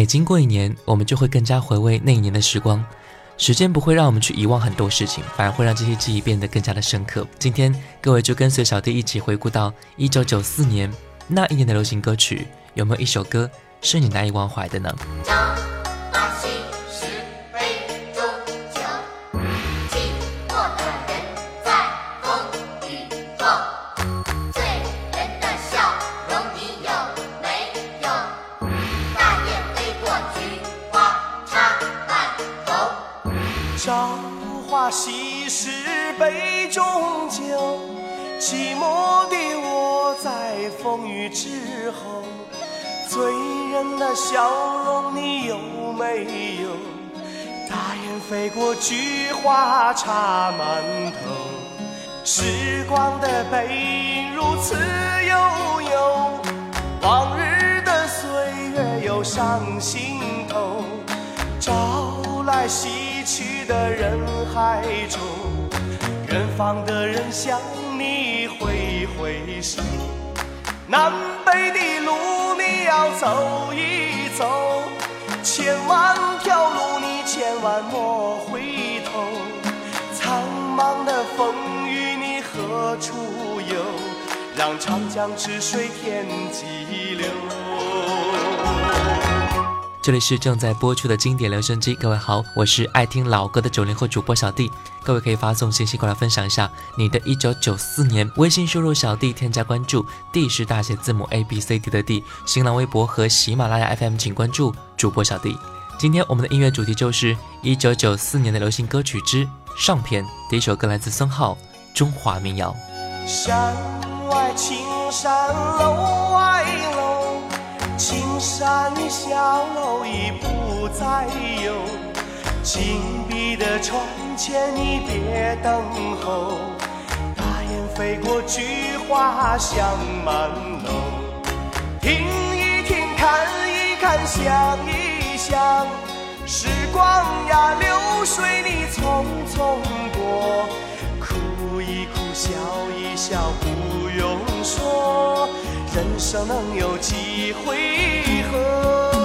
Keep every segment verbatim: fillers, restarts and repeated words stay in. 每经过一年，我们就会更加回味那一年的时光。时间不会让我们去遗忘很多事情，反而会让这些记忆变得更加的深刻。今天各位就跟随小弟一起回顾到一九九四年，那一年的流行歌曲，有没有一首歌是你难以忘怀的呢？朝不化夕拾杯中酒，寂寞的我在风雨之后，醉人的笑容你有没有？大雁飞过菊花插满头，时光的背影如此悠悠，往日的岁月又上心头，朝来夕去的人海中，远方的人向你挥挥手，南北的路你要走一走，千万条路你千万莫回头，苍茫的风雨你何处游，让长江之水天际流。这里是正在播出的经典留声机，各位好，我是爱听老歌的九零后主播小弟。各位可以发送信息过来分享一下你的一九九四年，微信输入小弟添加关注， D 是大写字母 A B C D 的 D， 新浪微博和喜马拉雅 F M 请关注主播小弟。今天我们的音乐主题就是一九九四年的流行歌曲之上篇，第一首歌来自孙浩，中华民谣。山外青山楼外楼，青山与小楼已不再有，紧闭的窗前你别等候，大雁飞过菊花香满楼，听一听看一看想一想，时光呀流水你匆匆过，哭一哭笑一笑不用说，人生能有几回合。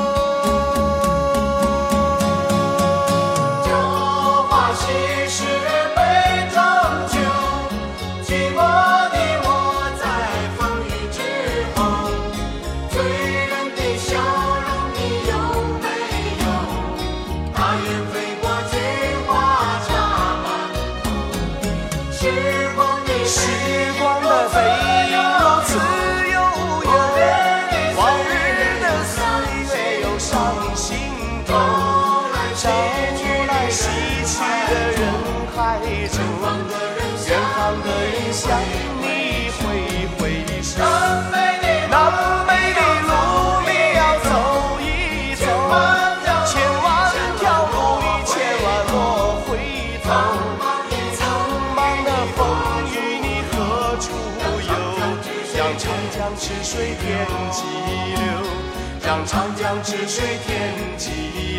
让长江之水天际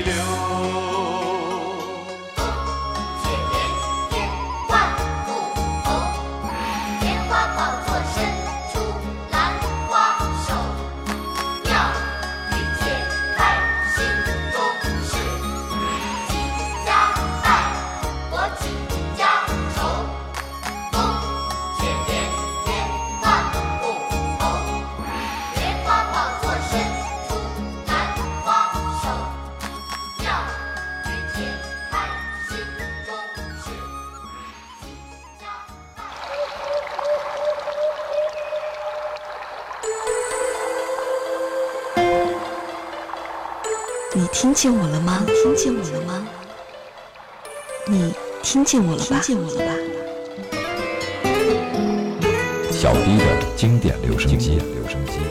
流，千年变万古红，莲花宝座深处兰花手，妙语皆在心中事，几家爱我几家愁，红千年变万古红，莲花宝座深处听见我了吗？听见我了吗？你听见我了吧？听见我了吧？小弟的经典留声机，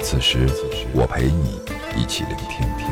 此时我陪你一起聆听听。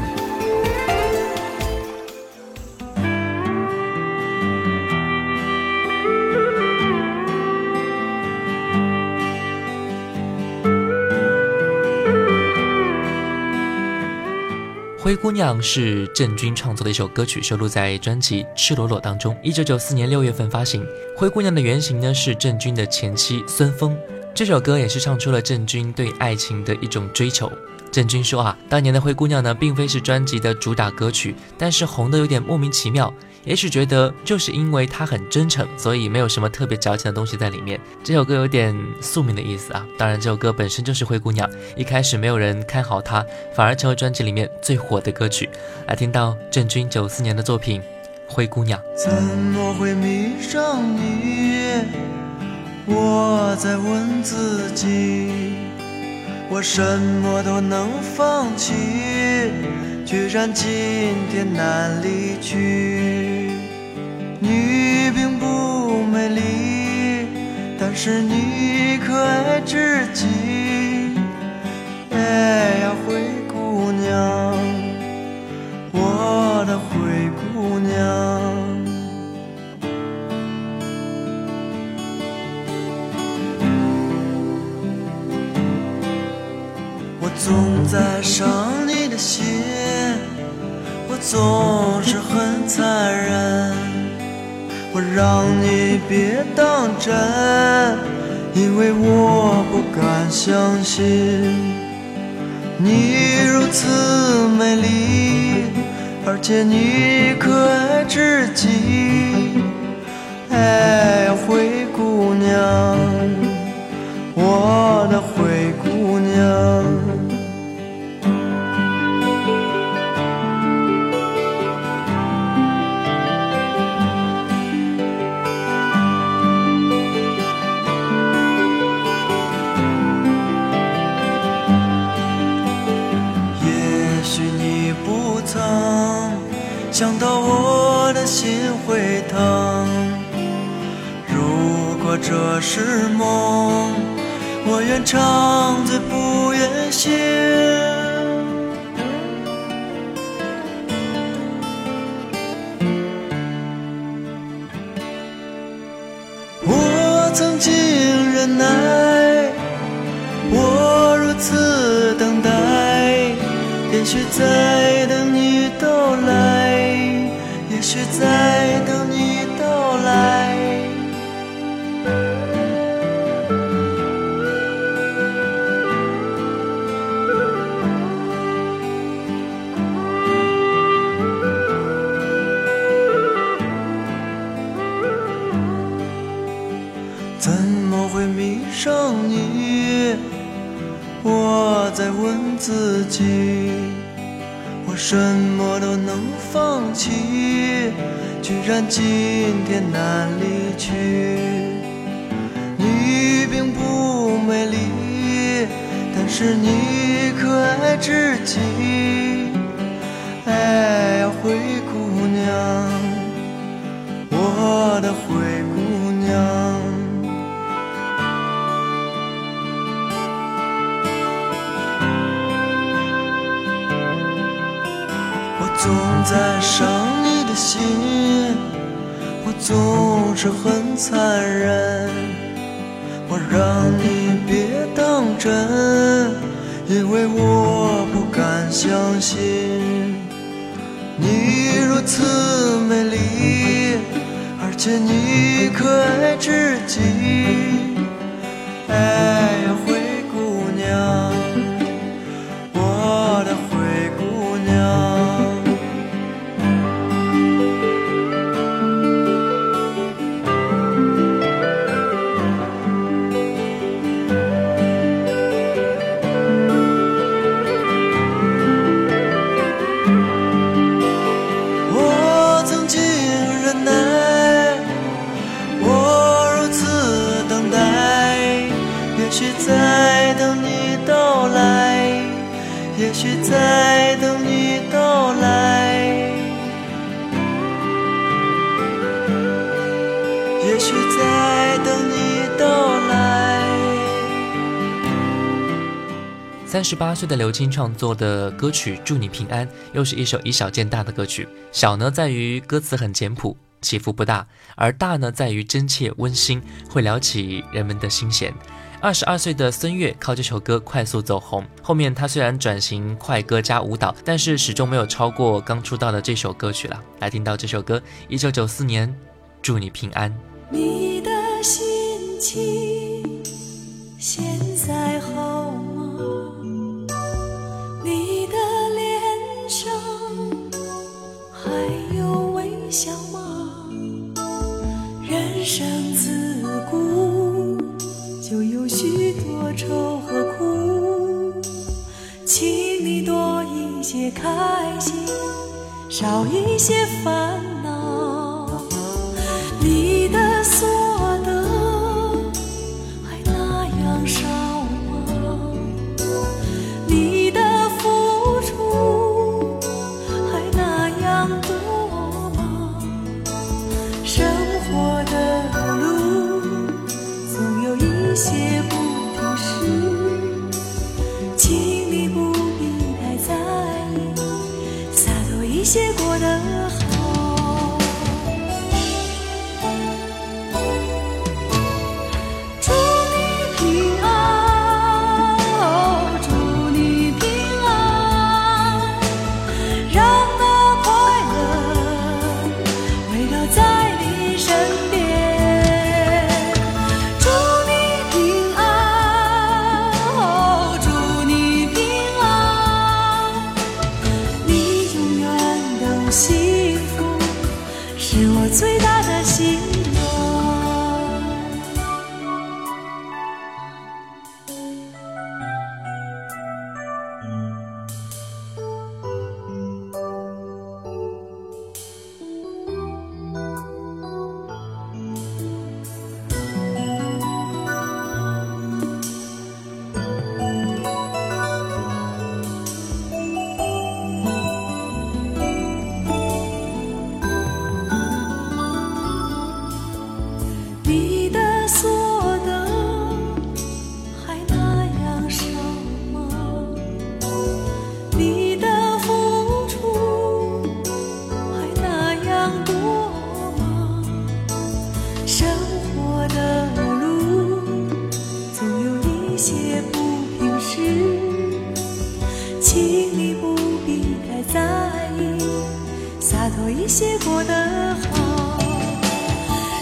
《灰姑娘》是郑钧创作的一首歌曲，收录在专辑《赤裸裸》当中，一九九四年六月份发行。《灰姑娘》的原型呢是郑钧的前妻孙枫，这首歌也是唱出了郑钧对爱情的一种追求。郑钧说啊，当年的灰姑娘呢并非是专辑的主打歌曲，但是红的有点莫名其妙，也许觉得就是因为它很真诚，所以没有什么特别矫情的东西在里面。这首歌有点宿命的意思啊，当然这首歌本身就是灰姑娘，一开始没有人看好它，反而成为专辑里面最火的歌曲。来听到郑钧九四年的作品灰姑娘。怎么会迷上你，我在问自己，我什么都能放弃，居然今天难离去。你并不美丽，但是你可爱至极。哎呀灰姑娘，我的灰姑娘。总在伤你的心，我总是很残忍，我让你别当真，因为我不敢相信。你如此美丽，而且你可爱至极。哎呀灰姑娘，我的灰姑娘。想到我的心会疼，如果这是梦，我愿长醉不愿醒。我曾经忍耐，我如此等待，也许再等你到来，也许在等你到来。怎么会迷上你，我在问自己，我什么都能放弃，居然今天难离去。你并不美丽，但是你可爱至极。哎呀灰姑娘，我的灰姑娘。总在伤你的心，我总是很残忍，我让你别当真，因为我不敢相信。你如此美丽，而且你可爱至极。哎呀灰姑娘，我的灰姑娘。在等你到来，也许在等你到来。三十八岁的刘青创作的歌曲《祝你平安》，又是一首以小见大的歌曲。小呢在于歌词很简朴，起伏不大，而大呢在于真切温馨，会撩起人们的心弦。二十二岁的孙悦靠这首歌快速走红，后面他虽然转型快歌加舞蹈，但是始终没有超过刚出道的这首歌曲了。来听到这首歌，一九九四年，祝你平安。你的心情现在好吗？愁和苦，请你多一些开心，少一些烦恼，你的所得还那样少吗？你的付出还那样多吗？生活的路总有一些不平时，请你不必太在意，洒脱一些过得好。祝你平安、哦、祝你平安，让那快乐围绕在你身边。幸福是我最大的希请你不必太在意，洒脱一些过得好。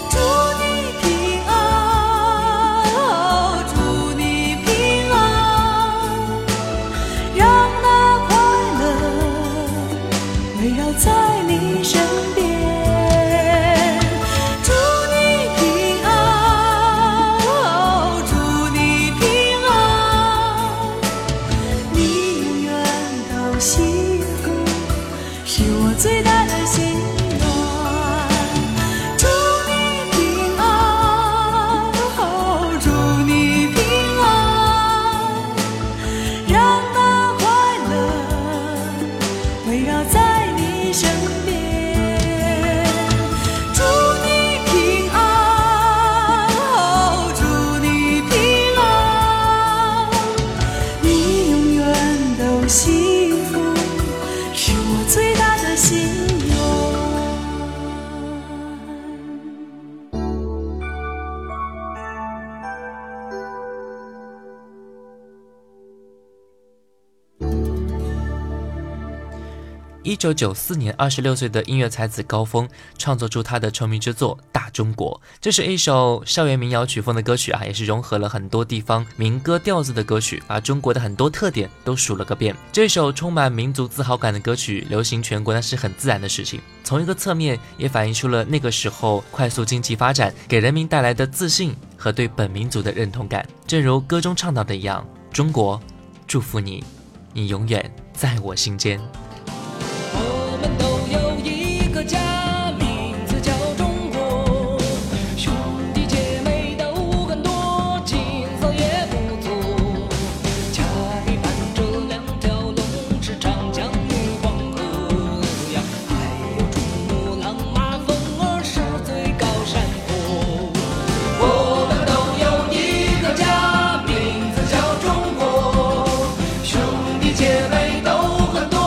祝你平安、哦、祝你平安，让那快乐围绕在你身边。最大的心暖，祝你平安、哦、祝你平安，让那快乐围绕在你身边。祝你平安、哦、祝你平安，你永远都幸福，是我最大的心愿。一九九四年，二十六岁的音乐才子高峰创作出他的成名之作《大中国》。这是一首校园民谣曲风的歌曲啊，也是融合了很多地方民歌调子的歌曲，把中国的很多特点都数了个遍。这首充满民族自豪感的歌曲流行全国，那是很自然的事情。从一个侧面也反映出了那个时候快速经济发展给人民带来的自信和对本民族的认同感。正如歌中唱到的一样，中国，祝福你，你永远在我心间。我们都有一个家。姐妹都很多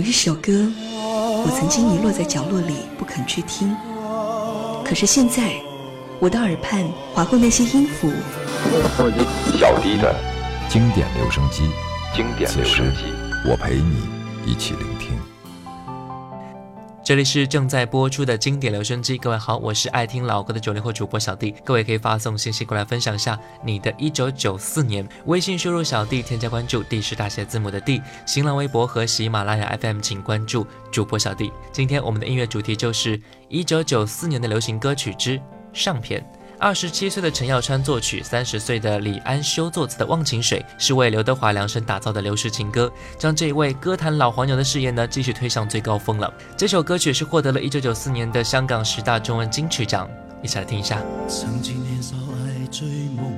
有一首歌，我曾经遗落在角落里不肯去听，可是现在我的耳畔划过那些音符。小迪的经典留声机，经典留声机，我陪你一起聆听。这里是正在播出的经典留声机，各位好，我是爱听老歌的九零后主播小弟，各位可以发送信息过来分享一下你的一九九四年，微信输入小弟添加关注，D是大写字母的D，新浪微博和喜马拉雅 F M 请关注主播小弟。今天我们的音乐主题就是一九九四年的流行歌曲之上篇。二十七岁的陈耀川作曲，三十岁的李安修作词的《忘情水》是为刘德华量身打造的流行情歌，将这一位歌坛老黄牛的事业呢继续推向最高峰了。这首歌曲是获得了一九九四年的香港十大中文金曲奖，一起来听一下。曾经年少爱追梦，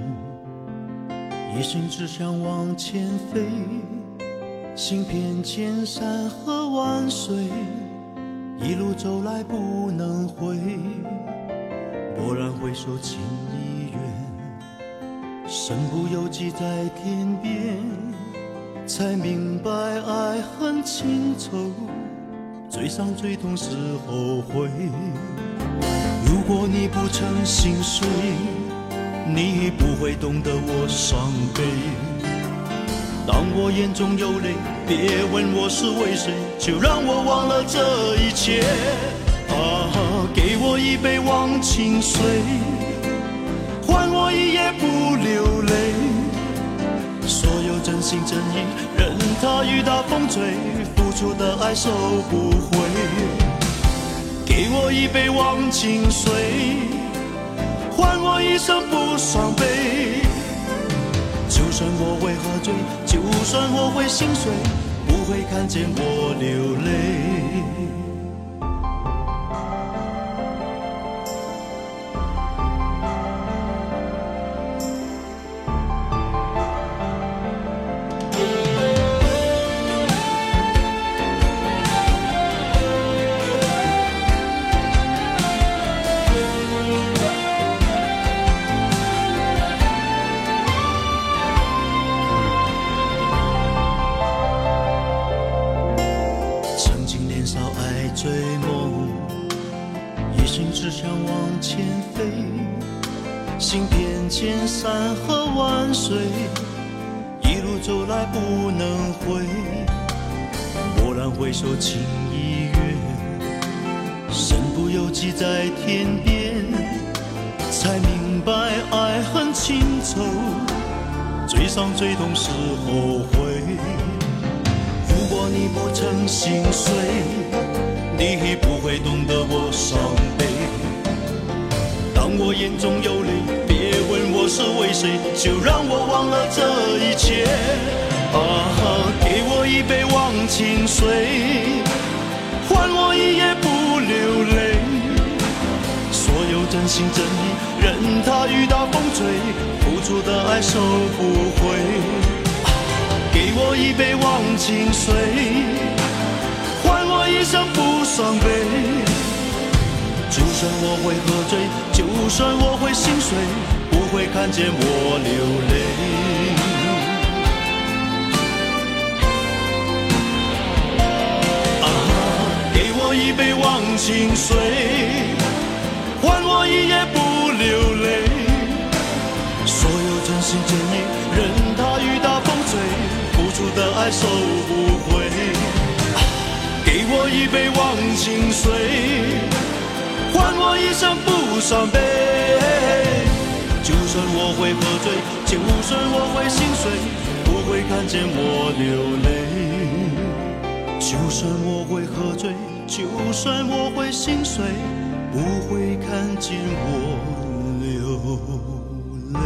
一心只想往前飞，行遍千山和万水，一路走来不能回。蓦然回首情已远，身不由己在天边，才明白爱恨情仇，最伤最痛是后悔。如果你不曾心碎，你不会懂得我伤悲。当我眼中有泪，别问我是为谁，就让我忘了这一切。啊，给我一杯忘情水，换我一夜不流泪。所有真心真意，任它雨打风吹，付出的爱收不回。给我一杯忘情水，换我一生不伤悲。就算我会喝醉，就算我会心碎，不会看见我流泪。最痛是后悔，如果你不曾心碎，你不会懂得我伤悲。当我眼中有泪，别问我是为谁，就让我忘了这一切。啊，给我一杯忘情水，换我一夜不流泪。所有真心真意，任它雨打风吹，付出的爱收不回。给我一杯忘情水，换我一生不伤悲。就算我会喝醉，就算我会心碎，不会看见我流泪。啊，给我一杯忘情水，换我一夜不流泪。所有真心真意，任它雨打风吹，付出的爱收不回。给我一杯忘情水，换我一生不伤悲。就算我会喝醉，就算我会心碎，不会看见我流泪。就算我会喝醉，就算我会心碎，不会看见我流泪。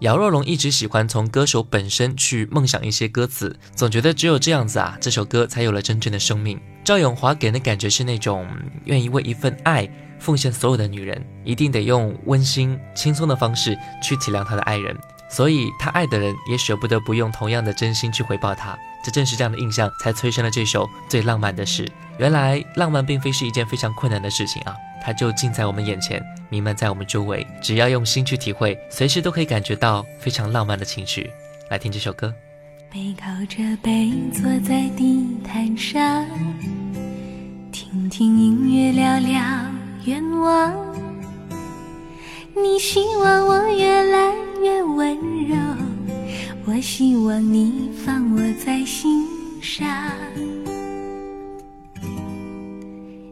姚若龙一直喜欢从歌手本身去梦想一些歌词，总觉得只有这样子啊，这首歌才有了真正的生命。赵咏华给人的感觉是那种愿意为一份爱奉献所有的女人，一定得用温馨轻松的方式去体谅她的爱人，所以他爱的人也舍不得不用同样的真心去回报他。这正是这样的印象才催生了这首《最浪漫的事》。原来浪漫并非是一件非常困难的事情啊，它就近在我们眼前，弥漫在我们周围，只要用心去体会，随时都可以感觉到非常浪漫的情绪。来听这首歌。背靠着背坐在地毯上，听听音乐聊聊愿望，你希望我越来越温柔，我希望你放我在心上。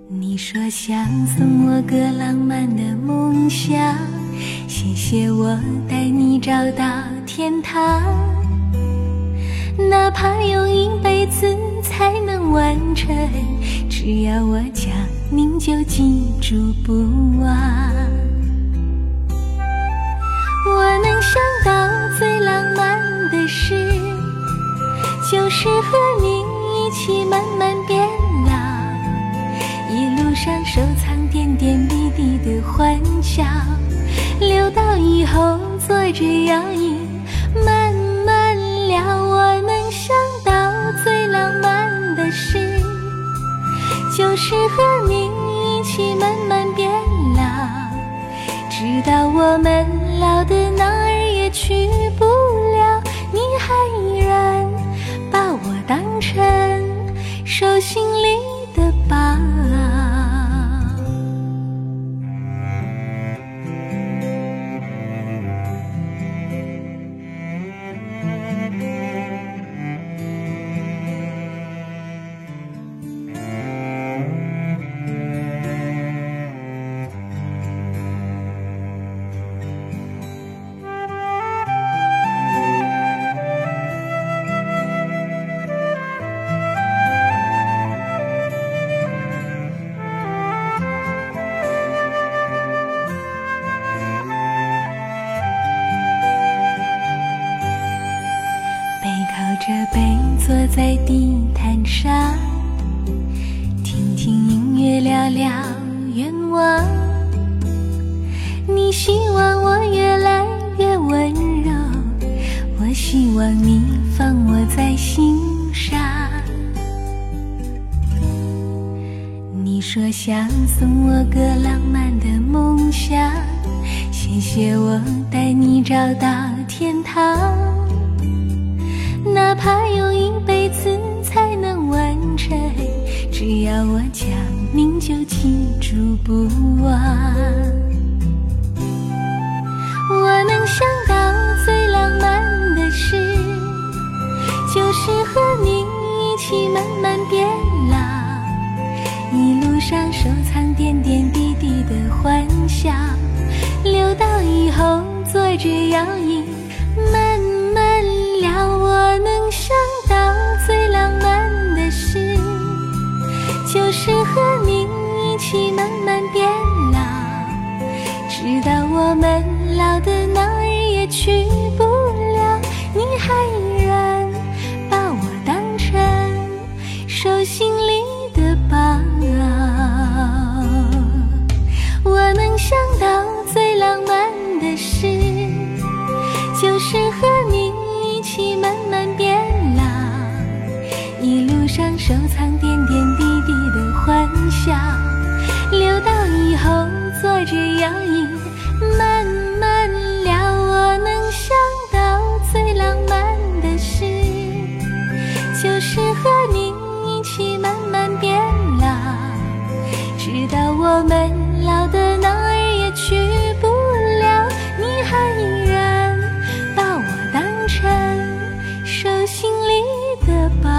你说想送我个浪漫的梦想，谢谢我带你找到天堂，哪怕有一辈子才能完成，只要我讲您就记住不忘。我能想到最浪漫的事，就是和您一起慢慢变老，一路上收藏点点滴滴的欢笑，留到以后坐着摇椅慢慢聊。我能想到最浪漫的事，就是和您一起慢慢变老，直到我们老的哪儿也去不了，你还依然把我当成手心里的宝。在地毯上，听听音乐聊聊愿望，你希望我越来越温柔，我希望你放我在心上。你说想送我个浪漫的梦想，谢谢我带你找到天堂，哪怕有一辈子才能完成，只要我讲您就记住不忘。我能想到最浪漫的事，就是和您一起慢慢变老，一路上收藏点点滴滴的欢笑，留到以后坐着摇椅慢慢聊。我能想到最浪漫的事，就是和您一起慢慢变老，直到我们老的哪儿也去不了，你还依然把我当成手心里的宝。我能想到最浪漫的事，就是和您一起慢慢变老，一路上收藏点点滴滴的欢笑，留到以后坐着摇椅慢慢聊。我能想到最浪漫的事，就是和您一起慢慢变老，直到我们老的哪儿也去不了，你还依然把我当成手心里的宝。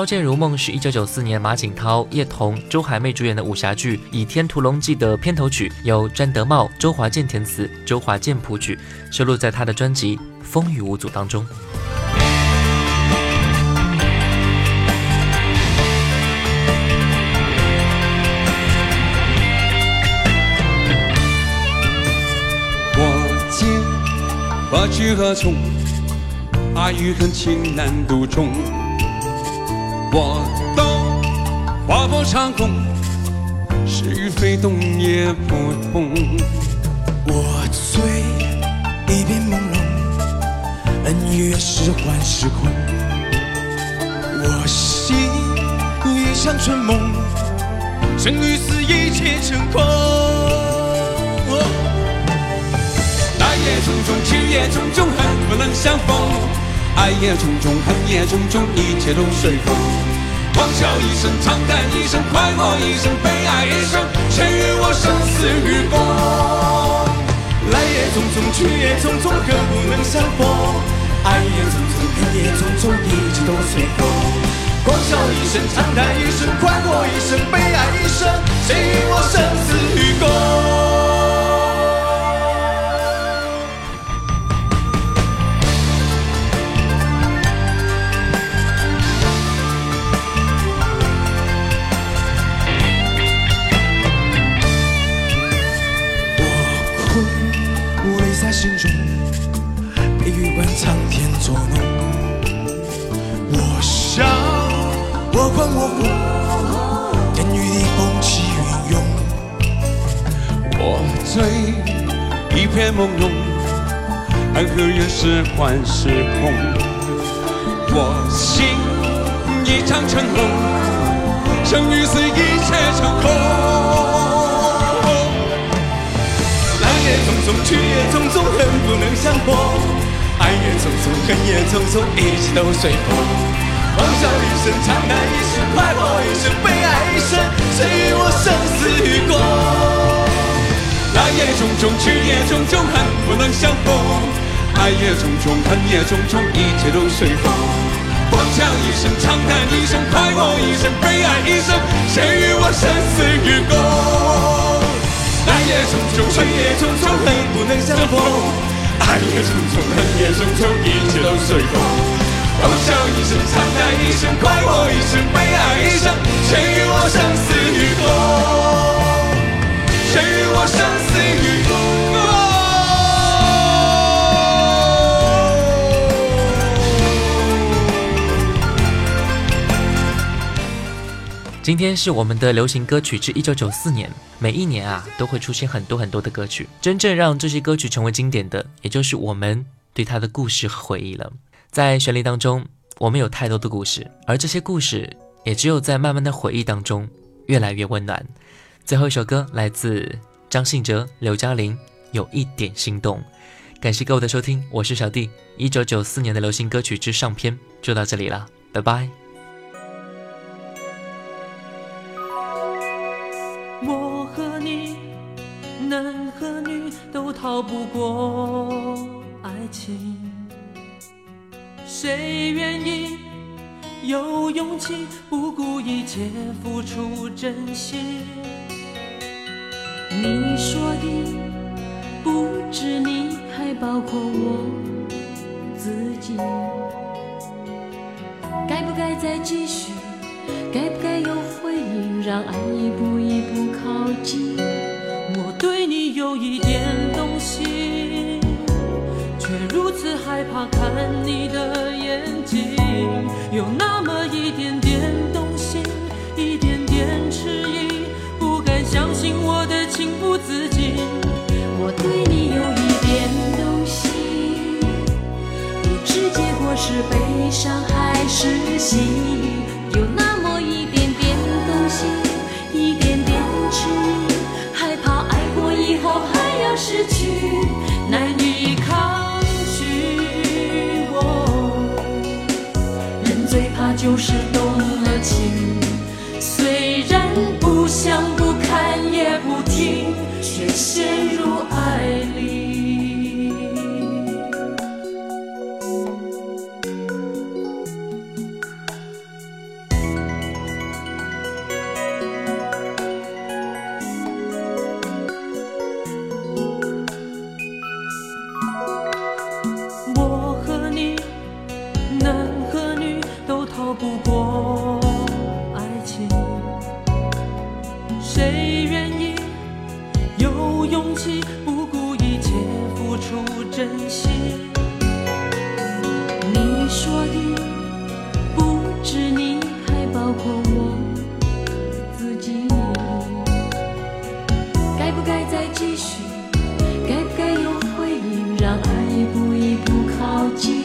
刀剑如梦是一九九四年马景涛、叶童、周海媚主演的武侠剧《倚天屠龙记》的片头曲，由詹德茂、周华健填词，周华健谱曲，收录在他的专辑《风雨无阻》当中。何去何从？爱与恨情难独钟。我都划破长空，是与非动也不同。我醉一片朦胧，恩怨是幻是空。我心一场春梦，生与死一切成空。爱也重重，情也重重，恨不能相逢。爱也重重，恨也重重，一切都随风。狂笑一声，长叹一声，快活一声，悲哀一声，谁与我生死与共？来也重重，去也重重，恨不能相逢。爱也重重，恨也重重，一切都随风。狂笑一声，长叹一声，快活一声，悲哀一声，谁与我生死与共？心中被欲望苍天捉弄，我笑我狂我疯，天与地风起云涌。我醉一片朦胧，爱和怨是幻是空。我心一场沉沦，生与死一切成空。爱也匆匆，去也匆匆，恨不能相逢。爱也匆匆，恨也匆匆，一切都随风。狂笑一声，长叹一声，快活一声，悲哀一声，谁与我生死与共？来也匆匆，去也匆匆，恨不能相逢。爱也匆匆，恨也匆匆，一切都随风。狂笑一声，长叹一声，快活一声，悲哀一声，谁与我生死与共？爱也重重，去也重重，恨不能相逢。爱也重重，恨也重重，一切都随风。狂笑一声，长叹一声，快活一声，悲哀一声，谁与我生死与共？谁与我生死与共？今天是我们的流行歌曲至一九九四年，每一年啊都会出现很多很多的歌曲，真正让这些歌曲成为经典的，也就是我们对它的故事和回忆了。在旋律当中，我们有太多的故事，而这些故事也只有在慢慢的回忆当中越来越温暖。最后一首歌来自张信哲、刘嘉玲，有一点心动。感谢各位的收听，我是小弟。一九九四年的流行歌曲之上篇就到这里了，拜拜。我和你，男和女都逃不过爱情，谁愿意有勇气不顾一切付出真心？你说的不止你，还包括我自己，该不该再继续？该不该有回应，让爱一步一步靠近？我对你有一点动心，却如此害怕看你的眼睛，有那么一点点动心，一点点迟疑，不敢相信我的情不自禁。我对你有一点动心，不知结果是悲伤还是喜，有那一点点痴，害怕爱过以后还要失去，难以抗拒、哦、人最怕就是动了情，虽然不想不看也不听，却陷入爱里。勇气，不顾一切付出真心。你说的不止你，还包括我自己。该不该再继续？该不该有回应？让爱一步一步靠近。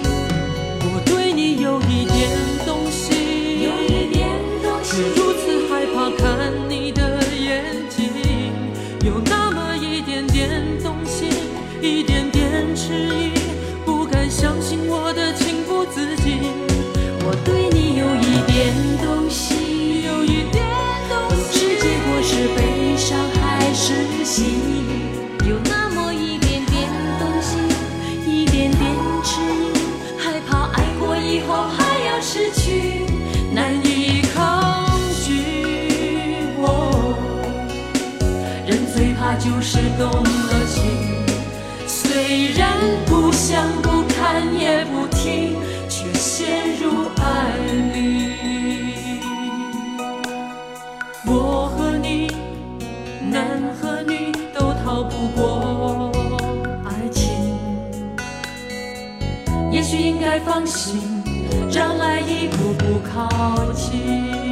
我对你有一点动心，有一点动心，却如此害怕看你的眼睛，有那么一点点动心，一点点迟疑，不敢相信我的情不自禁。我对你有一点动心，有一点动心，不知结果是悲伤还是喜，有那么一点点动心，一点点迟疑，害怕爱过以后还要失去，难以抗拒、哦、人最怕就是动了情，虽然不想不看也不听，却陷入爱里。我和你，男和女，都逃不过爱情。也许应该放心，让爱一步步靠近。